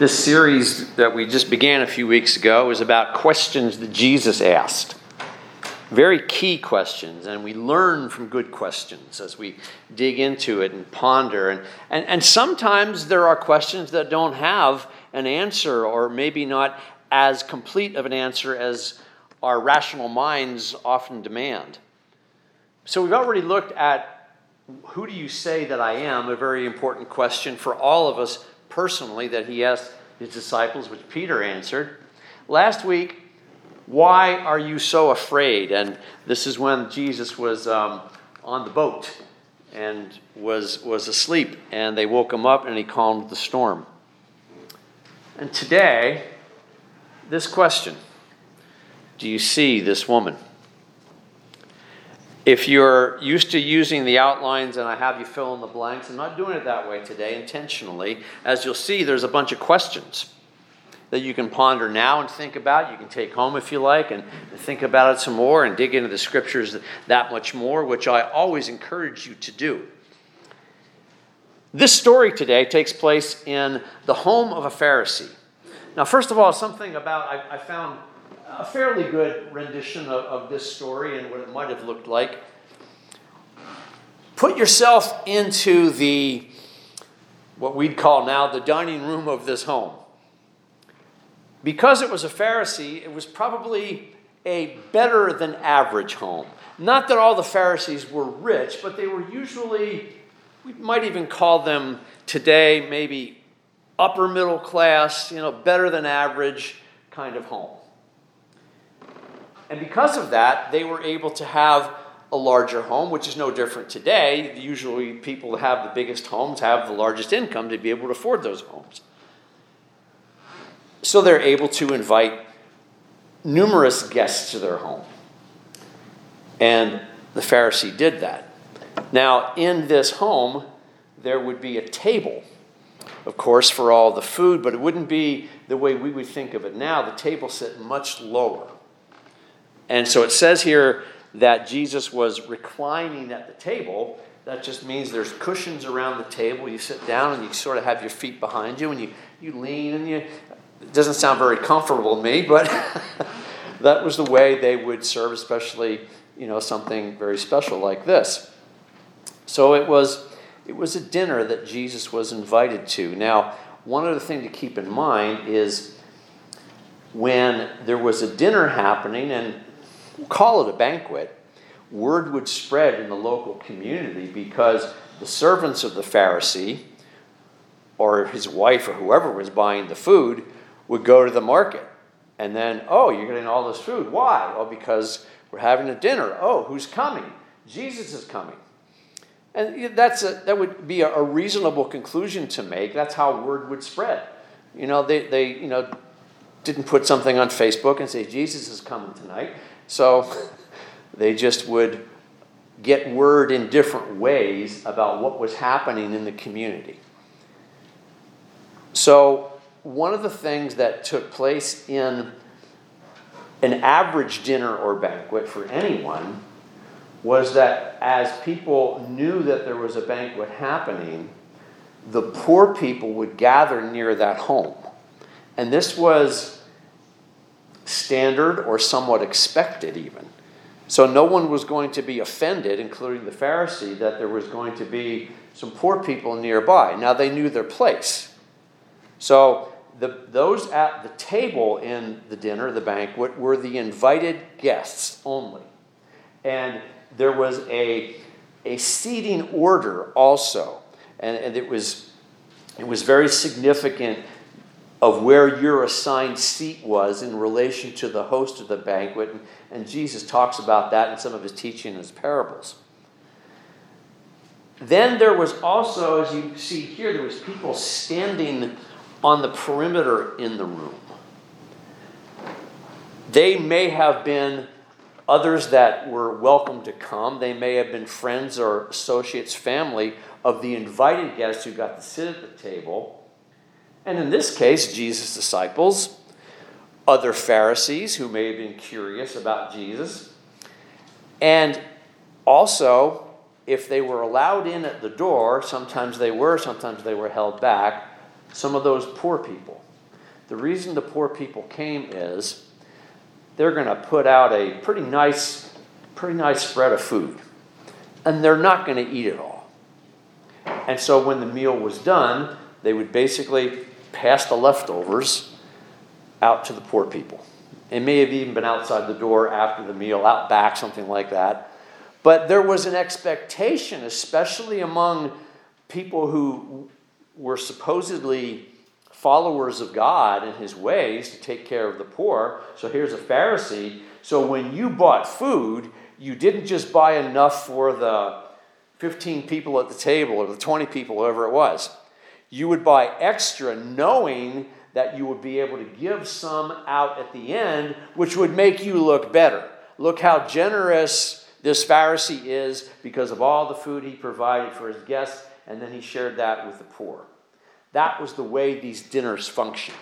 This series that we just began a few weeks ago is about questions that Jesus asked. Very key questions, and we learn from good questions as we dig into it and ponder. And sometimes there are questions that don't have an answer, or maybe not as complete of an answer as our rational minds often demand. So we've already looked at who do you say that I am, a very important question for all of us personally, that he asked his disciples, which Peter answered. Last week, why are you so afraid? And this is when Jesus was on the boat and was asleep, and they woke him up and he calmed the storm. And today, this question: do you see this woman? If you're used to using the outlines and I have you fill in the blanks, I'm not doing it that way today intentionally. As you'll see, there's a bunch of questions that you can ponder now and think about. You can take home if you like and think about it some more and dig into the scriptures that much more, which I always encourage you to do. This story today takes place in the home of a Pharisee. Now, first of all, something about I found a fairly good rendition of this story and what it might have looked like. Put yourself into the, what we'd call now, the dining room of this home. Because it was a Pharisee, it was probably a better than average home. Not that all the Pharisees were rich, but they were usually, we might even call them today, maybe upper middle class, better than average kind of home. And because of that, they were able to have a larger home, which is no different today. Usually people that have the biggest homes have the largest income to be able to afford those homes. So they're able to invite numerous guests to their home. And the Pharisee did that. Now, in this home, there would be a table, of course, for all the food, but it wouldn't be the way we would think of it now. The table sat much lower. And so it says here that Jesus was reclining at the table. That just means there's cushions around the table. You sit down and you sort of have your feet behind you and you lean and you... It doesn't sound very comfortable to me, but that was the way they would serve, especially, something very special like this. So it was a dinner that Jesus was invited to. Now, one other thing to keep in mind is when there was a dinner happening, and we'll call it a banquet, word would spread in the local community because the servants of the Pharisee or his wife or whoever was buying the food would go to the market. And then, oh, you're getting all this food. Why? Oh, because we're having a dinner. Oh, who's coming? Jesus is coming. And that would be a reasonable conclusion to make. That's how word would spread. They didn't put something on Facebook and say, Jesus is coming tonight. So they just would get word in different ways about what was happening in the community. So one of the things that took place in an average dinner or banquet for anyone was that as people knew that there was a banquet happening, the poor people would gather near that home. And this was standard or somewhat expected even. So no one was going to be offended, including the Pharisee, that there was going to be some poor people nearby. Now they knew their place. So those at the table in the dinner, the banquet, were the invited guests only. And there was a seating order also. And it was very significant of where your assigned seat was in relation to the host of the banquet. And Jesus talks about that in some of his teaching and his parables. Then there was also, as you see here, there was people standing on the perimeter in the room. They may have been others that were welcome to come. They may have been friends or associates, family of the invited guests who got to sit at the table. And in this case, Jesus' disciples, other Pharisees who may have been curious about Jesus. And also, if they were allowed in at the door, sometimes they were held back, some of those poor people. The reason the poor people came is they're going to put out a pretty nice spread of food, and they're not going to eat it all. And so when the meal was done, they would basically pass the leftovers out to the poor people. It may have even been outside the door after the meal, out back, something like that. But there was an expectation, especially among people who were supposedly followers of God and his ways, to take care of the poor. So here's a Pharisee. So when you bought food, you didn't just buy enough for the 15 people at the table or the 20 people, whoever it was. You would buy extra knowing that you would be able to give some out at the end, which would make you look better. Look how generous this Pharisee is because of all the food he provided for his guests, and then he shared that with the poor. That was the way these dinners functioned.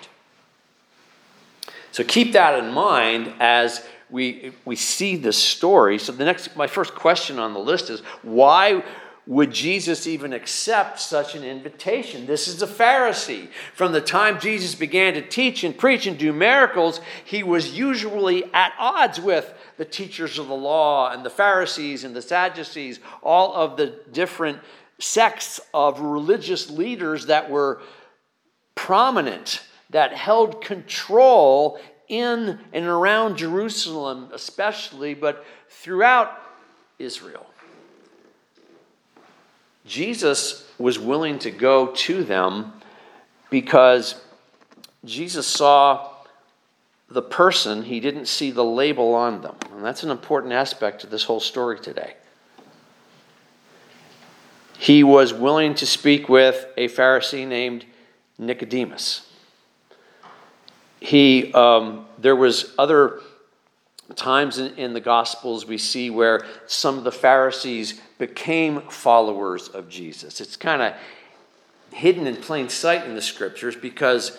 So keep that in mind as we see this story. So my first question on the list is, why would Jesus even accept such an invitation? This is a Pharisee. From the time Jesus began to teach and preach and do miracles, he was usually at odds with the teachers of the law and the Pharisees and the Sadducees, all of the different sects of religious leaders that were prominent, that held control in and around Jerusalem especially, but throughout Israel. Jesus was willing to go to them because Jesus saw the person. He didn't see the label on them. And that's an important aspect of this whole story today. He was willing to speak with a Pharisee named Nicodemus. There was other times in the Gospels we see where some of the Pharisees became followers of Jesus. It's kind of hidden in plain sight in the Scriptures, because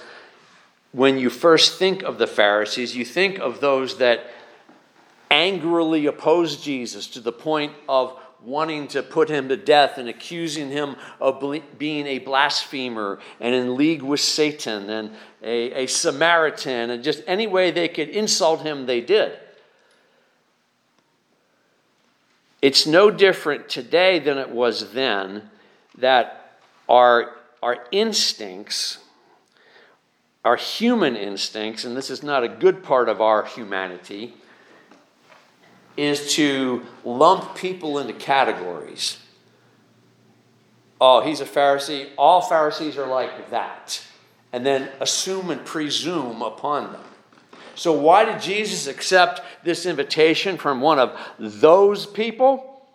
when you first think of the Pharisees, you think of those that angrily opposed Jesus to the point of wanting to put him to death and accusing him of being a blasphemer and in league with Satan and a Samaritan, and just any way they could insult him, they did. It's no different today than it was then, that our instincts, our human instincts, and this is not a good part of our humanity, is to lump people into categories. Oh, he's a Pharisee. All Pharisees are like that. And then assume and presume upon them. So why did Jesus accept this invitation from one of those people?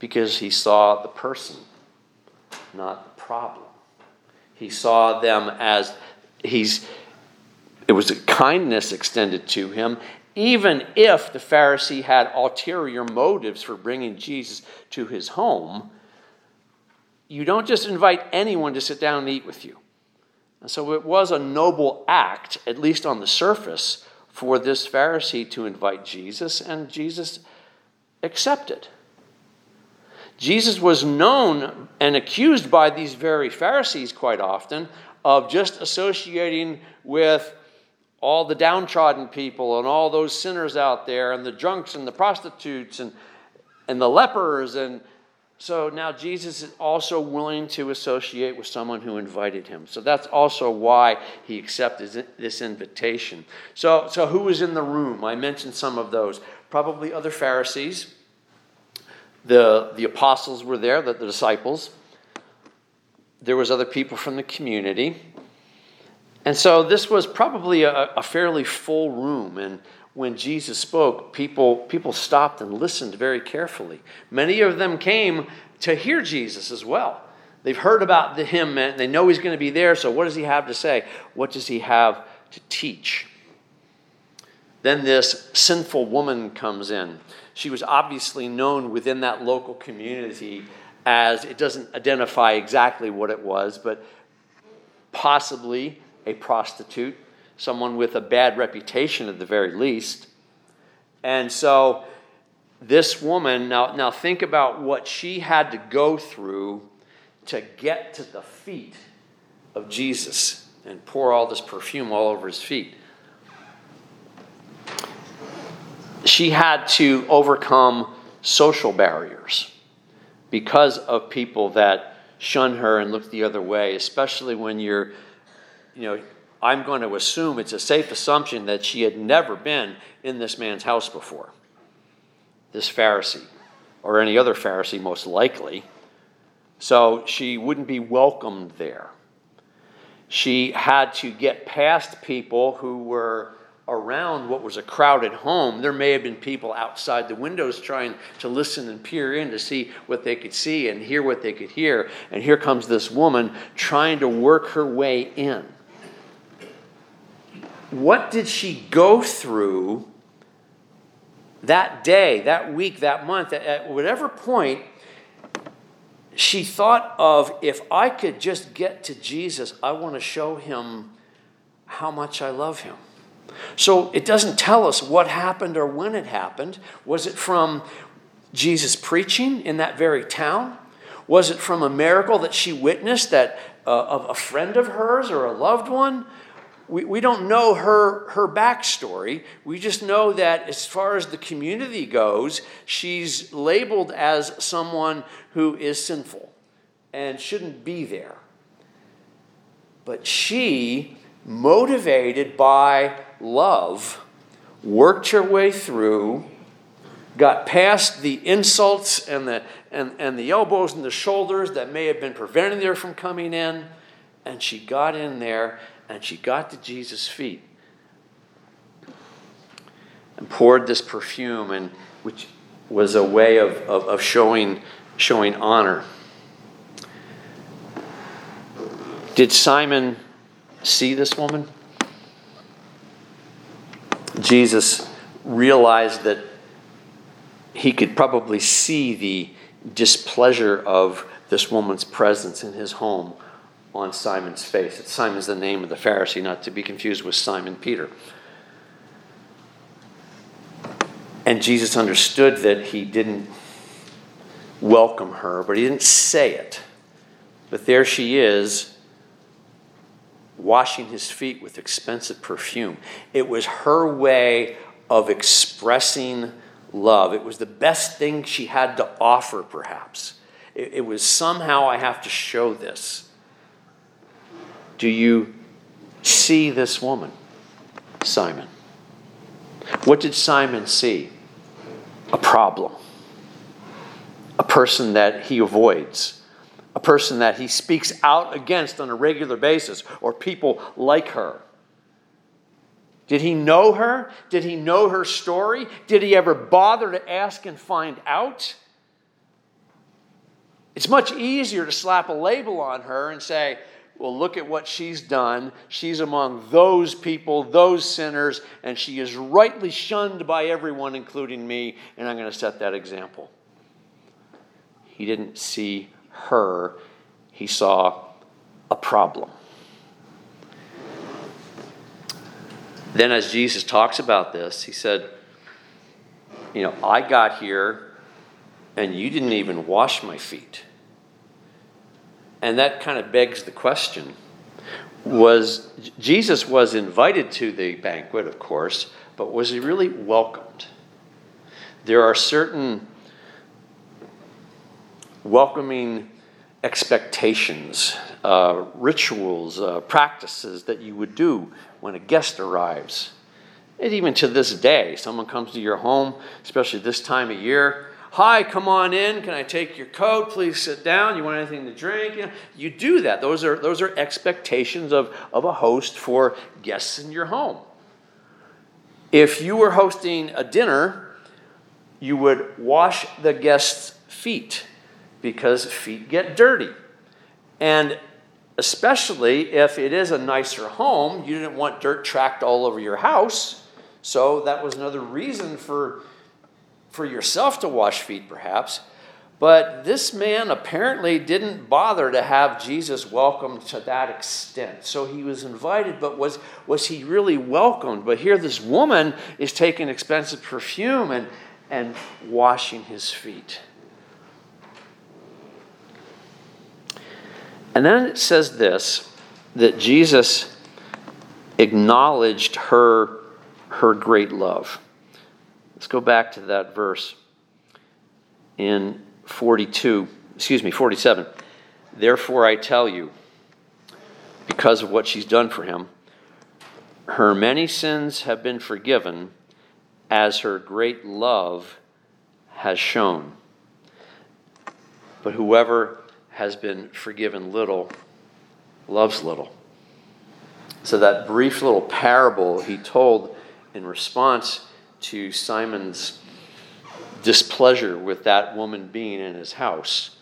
Because he saw the person, not the problem. He saw them as it was a kindness extended to him, even if the Pharisee had ulterior motives for bringing Jesus to his home. You don't just invite anyone to sit down and eat with you. And so it was a noble act, at least on the surface, for this Pharisee to invite Jesus, and Jesus accepted. Jesus was known and accused by these very Pharisees quite often of just associating with all the downtrodden people and all those sinners out there and the drunks and the prostitutes and the lepers. And so now Jesus is also willing to associate with someone who invited him. So that's also why he accepted this invitation. So who was in the room? I mentioned some of those. Probably other Pharisees. The apostles were there, the disciples. There was other people from the community. And so this was probably a fairly full room. And when Jesus spoke, people stopped and listened very carefully. Many of them came to hear Jesus as well. They've heard about him, and they know he's going to be there, so what does he have to say? What does he have to teach? Then this sinful woman comes in. She was obviously known within that local community as, it doesn't identify exactly what it was, but possibly a prostitute, someone with a bad reputation at the very least. And so this woman, now think about what she had to go through to get to the feet of Jesus. and pour all this perfume all over his feet. She had to overcome social barriers because of people that shun her and look the other way, especially when you're, I'm going to assume it's a safe assumption that she had never been in this man's house before. This Pharisee, or any other Pharisee most likely. So she wouldn't be welcomed there. She had to get past people who were around what was a crowded home. There may have been people outside the windows trying to listen and peer in to see what they could see and hear what they could hear. And here comes this woman trying to work her way in. What did she go through that day, that week, that month, at whatever point she thought of, if I could just get to Jesus, I want to show him how much I love him. So it doesn't tell us what happened or when it happened. Was it from Jesus preaching in that very town? Was it from a miracle that she witnessed that of a friend of hers or a loved one? We don't know her backstory. We just know that as far as the community goes, she's labeled as someone who is sinful and shouldn't be there. But she, motivated by love, worked her way through, got past the insults and the elbows and the shoulders that may have been preventing her from coming in, and she got in there and she got to Jesus' feet and poured this perfume, and which was a way of showing honor. Did Simon see this woman? Jesus realized that he could probably see the displeasure of this woman's presence in his home on Simon's face. Simon's the name of the Pharisee, not to be confused with Simon Peter. And Jesus understood that he didn't welcome her, but he didn't say it. But there she is, washing his feet with expensive perfume. It was her way of expressing love. It was the best thing she had to offer, perhaps. It was somehow, I have to show this. Do you see this woman, Simon? What did Simon see? A problem. A person that he avoids. A person that he speaks out against on a regular basis, or people like her. Did he know her? Did he know her story? Did he ever bother to ask and find out? It's much easier to slap a label on her and say, well, look at what she's done. She's among those people, those sinners, and she is rightly shunned by everyone, including me, and I'm going to set that example. He didn't see her, he saw a problem. Then as Jesus talks about this, he said, I got here and you didn't even wash my feet. And that kind of begs the question. Jesus was invited to the banquet, of course, but was he really welcomed? There are certain welcoming expectations, rituals, practices that you would do when a guest arrives. And even to this day, someone comes to your home, especially this time of year. Hi, come on in. Can I take your coat? Please sit down. You want anything to drink? You do that. Those are expectations of a host for guests in your home. If you were hosting a dinner, you would wash the guest's feet, because feet get dirty. And especially if it is a nicer home, you didn't want dirt tracked all over your house. So that was another reason for yourself to wash feet, perhaps. But this man apparently didn't bother to have Jesus welcomed to that extent. So he was invited, but was he really welcomed? But here this woman is taking expensive perfume and washing his feet. And then it says this, that Jesus acknowledged her great love. Let's go back to that verse in 47. Therefore I tell you, because of what she's done for him, her many sins have been forgiven, as her great love has shown. But whoever has been forgiven little loves little. So that brief little parable he told in response to Simon's displeasure with that woman being in his house,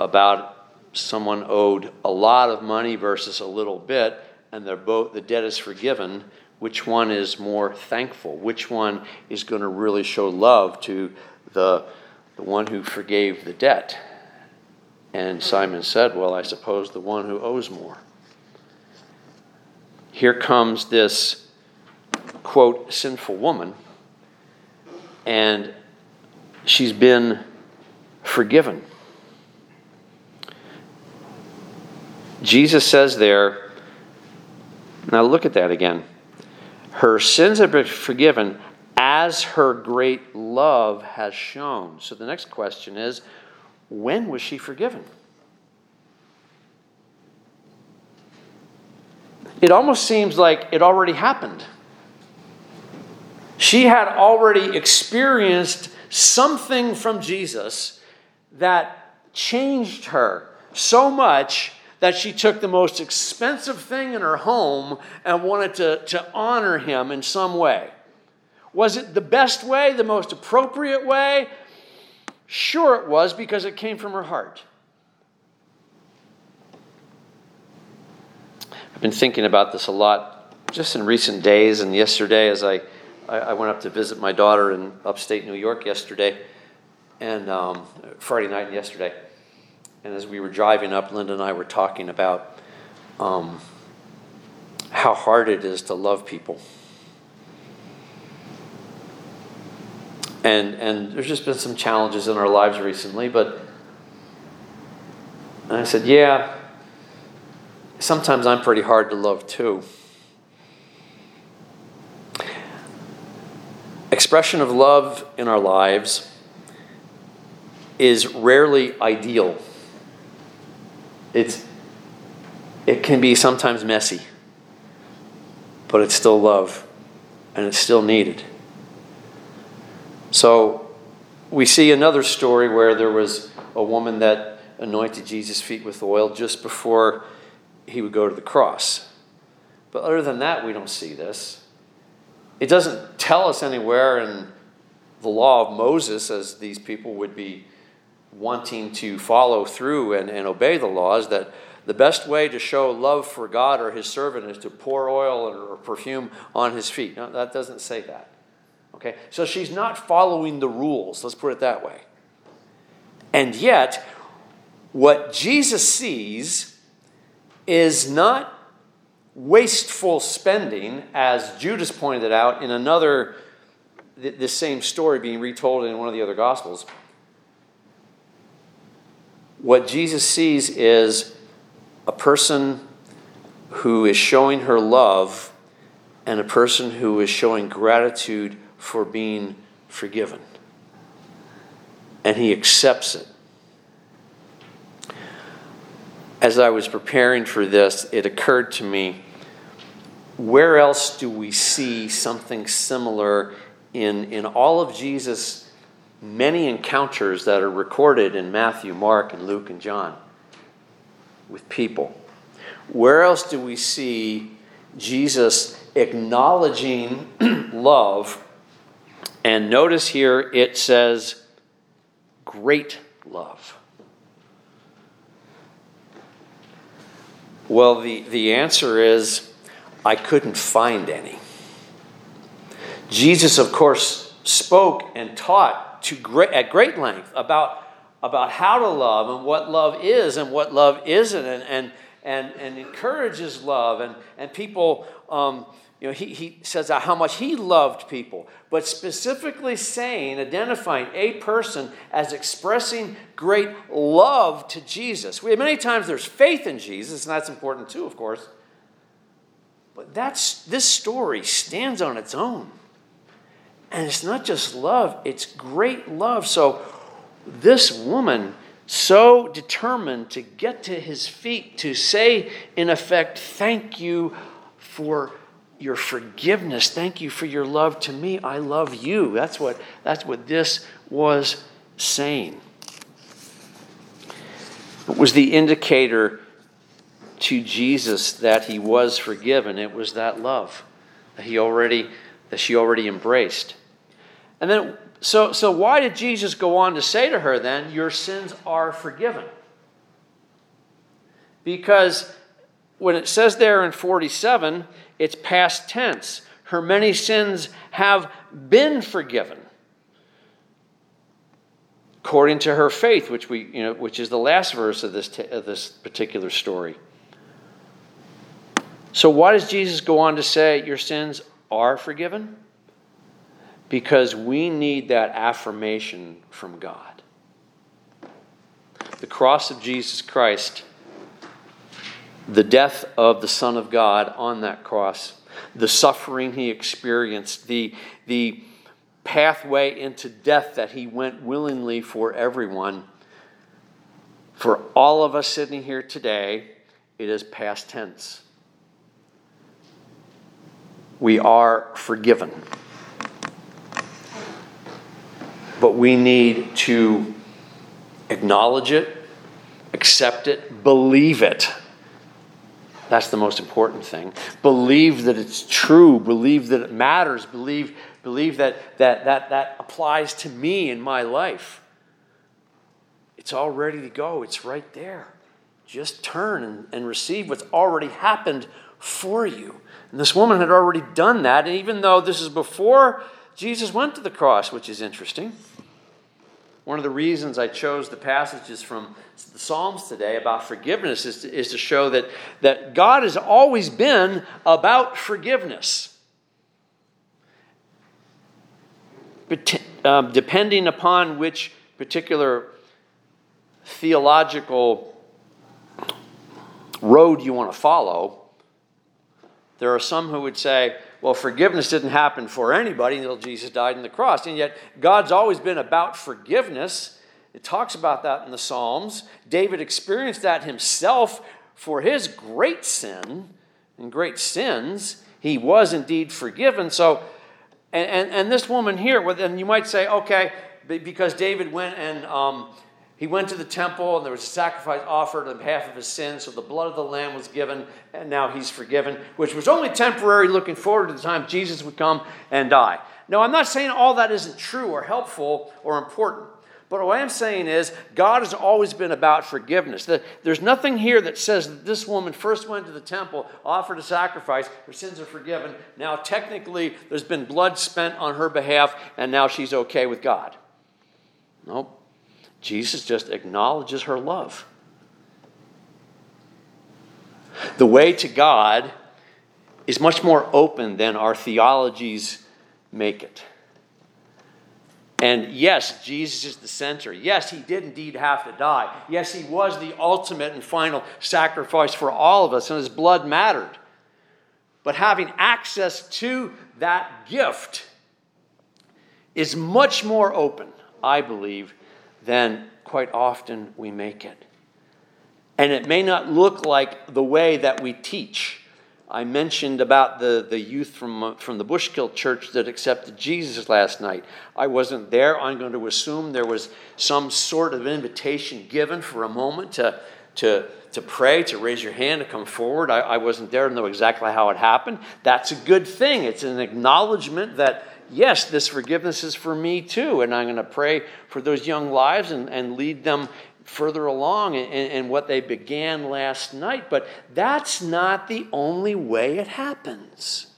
about someone owed a lot of money versus a little bit, and they're both, the debt is forgiven. Which one is more thankful? Which one is going to really show love to the one who forgave the debt? And Simon said, well, I suppose the one who owes more. Here comes this, quote, sinful woman, and she's been forgiven. Jesus says there, now look at that again. Her sins have been forgiven as her great love has shown. So the next question is, when was she forgiven? It almost seems like it already happened. She had already experienced something from Jesus that changed her so much that she took the most expensive thing in her home and wanted to honor him in some way. Was it the best way, the most appropriate way? Sure it was, because it came from her heart. I've been thinking about this a lot just in recent days, and yesterday as I went up to visit my daughter in upstate New York yesterday, and Friday night and yesterday. And as we were driving up, Linda and I were talking about how hard it is to love people. And there's just been some challenges in our lives recently, but and I said, yeah, sometimes I'm pretty hard to love too. Expression of love in our lives is rarely ideal. It can be sometimes messy, but it's still love, and it's still needed. So we see another story where there was a woman that anointed Jesus' feet with oil just before he would go to the cross. But other than that, we don't see this. It doesn't tell us anywhere in the law of Moses, as these people would be wanting to follow through and obey the laws, that the best way to show love for God or his servant is to pour oil or perfume on his feet. No, that doesn't say that. Okay? So she's not following the rules, let's put it that way. And yet, what Jesus sees is not wasteful spending, as Judas pointed out in another, this same story being retold in one of the other Gospels. What Jesus sees is a person who is showing her love and a person who is showing gratitude for being forgiven. And he accepts it. As I was preparing for this, it occurred to me, where else do we see something similar in all of Jesus' many encounters that are recorded in Matthew, Mark, and Luke, and John with people? Where else do we see Jesus acknowledging love? And notice here it says great love. Well, the answer is, I couldn't find any. Jesus, of course, spoke and taught at great length about how to love and what love is and what love isn't, and encourages love and people. He says how much he loved people, but specifically saying, identifying a person as expressing great love to Jesus. Many times there's faith in Jesus, and that's important too, of course. But this story stands on its own. And it's not just love, it's great love. So this woman, so determined to get to his feet, to say, in effect, thank you for your forgiveness. Thank you for your love to me. I love you. That's what this was saying. It was the indicator to Jesus that he was forgiven. It was that love that she already embraced. And then, so why did Jesus go on to say to her then, your sins are forgiven? Because when it says there in 47, it's past tense. Her many sins have been forgiven, according to her faith, which is the last verse of this particular story. So why does Jesus go on to say your sins are forgiven? Because we need that affirmation from God. The cross of Jesus Christ, the death of the Son of God on that cross, the suffering he experienced, the pathway into death that he went willingly for everyone. For all of us sitting here today, it is past tense. We are forgiven. But we need to acknowledge it, accept it, believe it. That's the most important thing. Believe that it's true. Believe that it matters. Believe that applies to me in my life. It's all ready to go. It's right there. Just turn and receive what's already happened for you. And this woman had already done that, and even though this is before Jesus went to the cross, which is interesting. One of the reasons I chose the passages from the Psalms today about forgiveness is to show that God has always been about forgiveness. But, depending upon which particular theological road you want to follow, there are some who would say, well, forgiveness didn't happen for anybody until Jesus died on the cross. And yet, God's always been about forgiveness. It talks about that in the Psalms. David experienced that himself for his great sin and great sins. He was indeed forgiven. So, and this woman here, and you might say, okay, because David went and he went to the temple, and there was a sacrifice offered on behalf of his sins, so the blood of the Lamb was given, and now he's forgiven, which was only temporary, looking forward to the time Jesus would come and die. Now, I'm not saying all that isn't true or helpful or important, but what I am saying is God has always been about forgiveness. There's nothing here that says that this woman first went to the temple, offered a sacrifice, her sins are forgiven, now technically there's been blood spent on her behalf, and now she's okay with God. Nope. Jesus just acknowledges her love. The way to God is much more open than our theologies make it. And yes, Jesus is the center. Yes, he did indeed have to die. Yes, he was the ultimate and final sacrifice for all of us, and his blood mattered. But having access to that gift is much more open, I believe, then quite often we make it. And it may not look like the way that we teach. I mentioned about the youth from the Bushkill Church that accepted Jesus last night. I wasn't there. I'm going to assume there was some sort of invitation given for a moment to pray, to raise your hand, to come forward. I wasn't there to know exactly how it happened. That's a good thing. It's an acknowledgement that yes, this forgiveness is for me too, and I'm going to pray for those young lives and lead them further along in what they began last night. But that's not the only way it happens.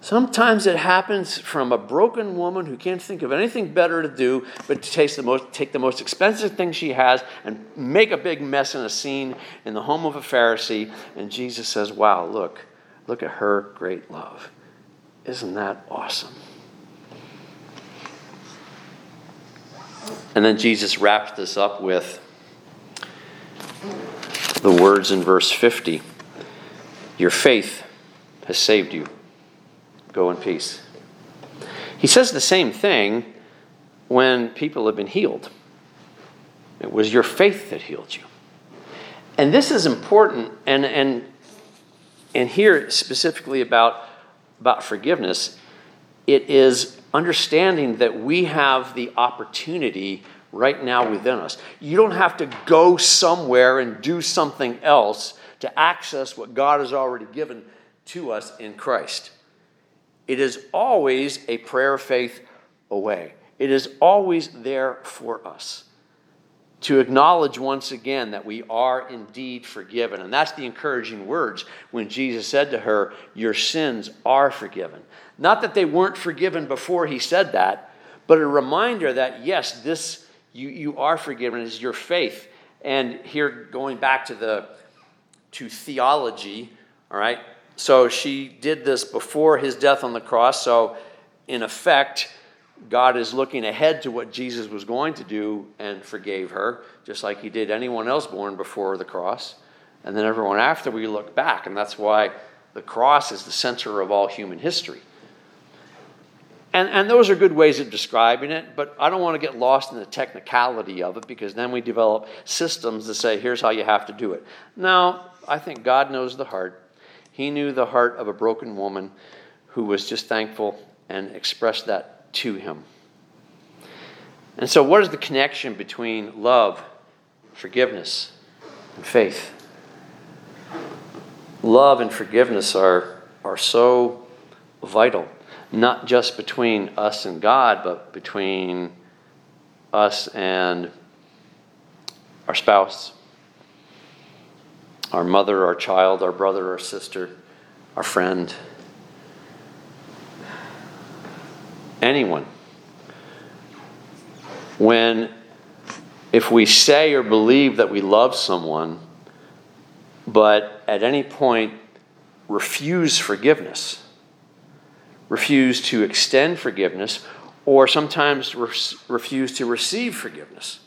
Sometimes it happens from a broken woman who can't think of anything better to do but to take the most expensive thing she has and make a big mess and a scene in the home of a Pharisee. And Jesus says, wow, look at her great love. Isn't that awesome? And then Jesus wraps this up with the words in verse 50. Your faith has saved you. Go in peace. He says the same thing when people have been healed. It was your faith that healed you. And this is important, and here specifically about forgiveness, it is understanding that we have the opportunity right now within us. You don't have to go somewhere and do something else to access what God has already given to us in Christ. It is always a prayer of faith away. It is always there for us to acknowledge once again that we are indeed forgiven. And that's the encouraging words when Jesus said to her, your sins are forgiven. Not that they weren't forgiven before he said that, but a reminder that, yes, this you are forgiven is your faith. And here, going back to theology, all right? So she did this before his death on the cross. So in effect, God is looking ahead to what Jesus was going to do and forgave her, just like he did anyone else born before the cross. And then everyone after, we look back. And that's why the cross is the center of all human history. And those are good ways of describing it, but I don't want to get lost in the technicality of it, because then we develop systems that say, here's how you have to do it. No, I think God knows the heart. He knew the heart of a broken woman who was just thankful and expressed that to him. And so what is the connection between love, forgiveness, and faith? Love and forgiveness are so vital, not just between us and God, but between us and our spouse, our mother, our child, our brother, our sister, our friend, anyone. If we say or believe that we love someone, but at any point refuse forgiveness, refuse to extend forgiveness, or sometimes refuse to receive forgiveness,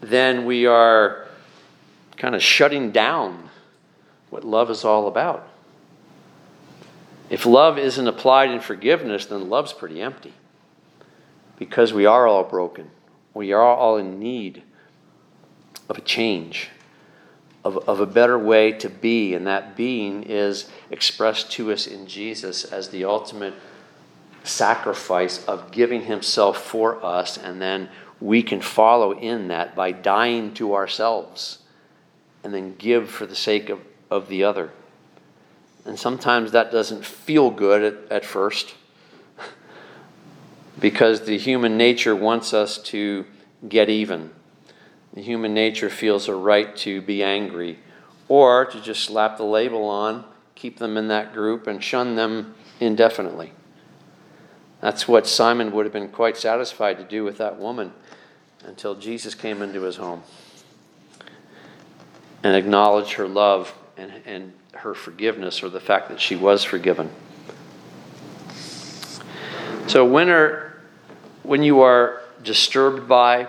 then we are kind of shutting down what love is all about. If love isn't applied in forgiveness, then love's pretty empty, because we are all broken. We are all in need of a change, of a better way to be, and that being is expressed to us in Jesus as the ultimate sacrifice of giving himself for us, and then we can follow in that by dying to ourselves and then give for the sake of the other. And sometimes that doesn't feel good at first, because the human nature wants us to get even. The human nature feels a right to be angry, or to just slap the label on, keep them in that group, and shun them indefinitely. That's what Simon would have been quite satisfied to do with that woman until Jesus came into his home and acknowledge her love and her forgiveness, or the fact that she was forgiven. So when you are disturbed by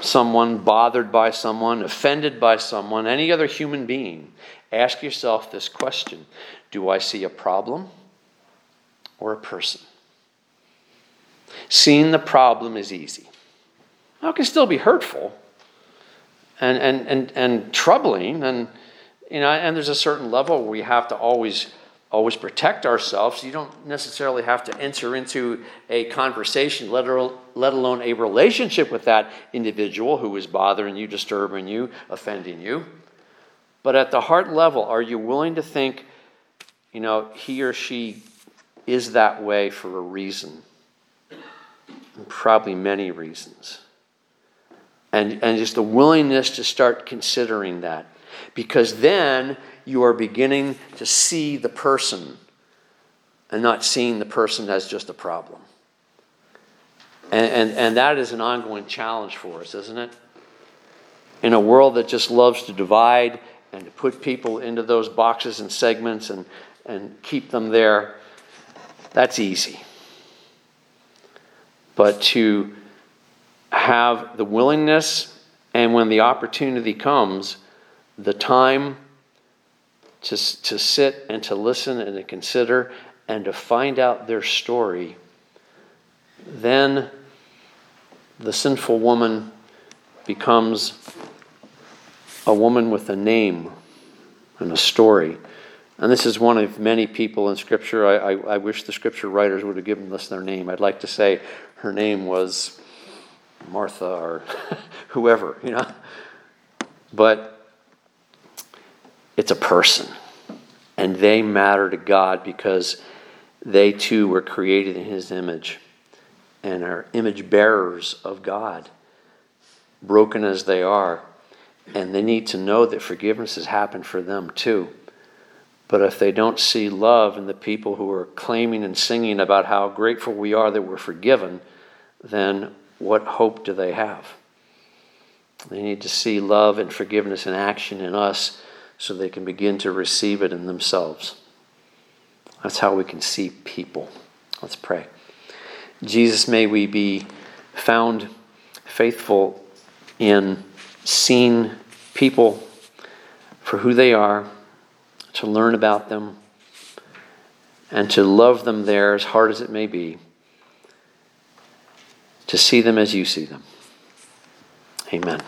someone, bothered by someone, offended by someone, any other human being, ask yourself this question: do I see a problem or a person? Seeing the problem is easy. It can still be hurtful and troubling, and you know, and there's a certain level where we have to always protect ourselves. You don't necessarily have to enter into a conversation, let alone a relationship with that individual who is bothering you, disturbing you, offending you. But at the heart level, are you willing to think, you know, he or she is that way for a reason, and probably many reasons. And just the willingness to start considering that. Because then you are beginning to see the person and not seeing the person as just a problem. And that is an ongoing challenge for us, isn't it? In a world that just loves to divide and to put people into those boxes and segments and keep them there, that's easy. But to have the willingness, and when the opportunity comes, the time to sit and to listen and to consider and to find out their story, then the sinful woman becomes a woman with a name and a story. And this is one of many people in Scripture. I wish the Scripture writers would have given us their name. I'd like to say her name was Martha or whoever, you know. But it's a person. And they matter to God because they too were created in His image and are image bearers of God, broken as they are. And they need to know that forgiveness has happened for them too. But if they don't see love in the people who are claiming and singing about how grateful we are that we're forgiven, then what hope do they have? They need to see love and forgiveness in action in us so they can begin to receive it in themselves. That's how we can see people. Let's pray. Jesus, may we be found faithful in seeing people for who they are, to learn about them, and to love them there as hard as it may be, to see them as you see them. Amen.